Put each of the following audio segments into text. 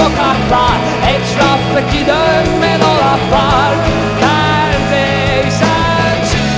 sokaklar, etraftaki dönme dolaplar. Neredeysen çık.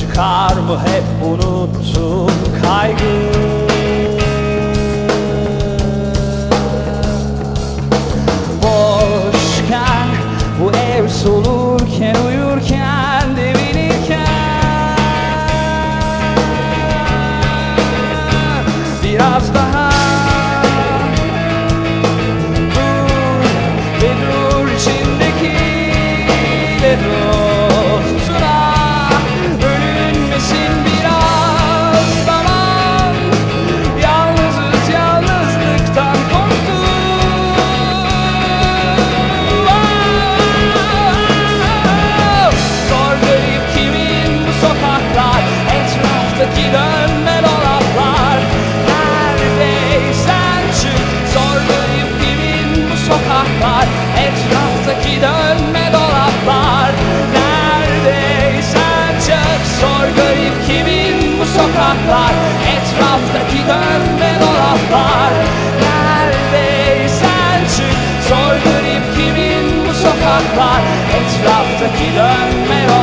Çıkar mı hep unuttum kaygı? Boşken, bu ev solurken, uyurken, devinirken biraz daha dur ve dur içindeki ve dur. Etraftaki dönme dolaplar. Neredeysen çık. Sor garip kimin bu sokaklar, etraftaki dönme dolaplar. Neredeysen çık. Sor garip kimin bu sokaklar, etraftaki dönme dolaplar.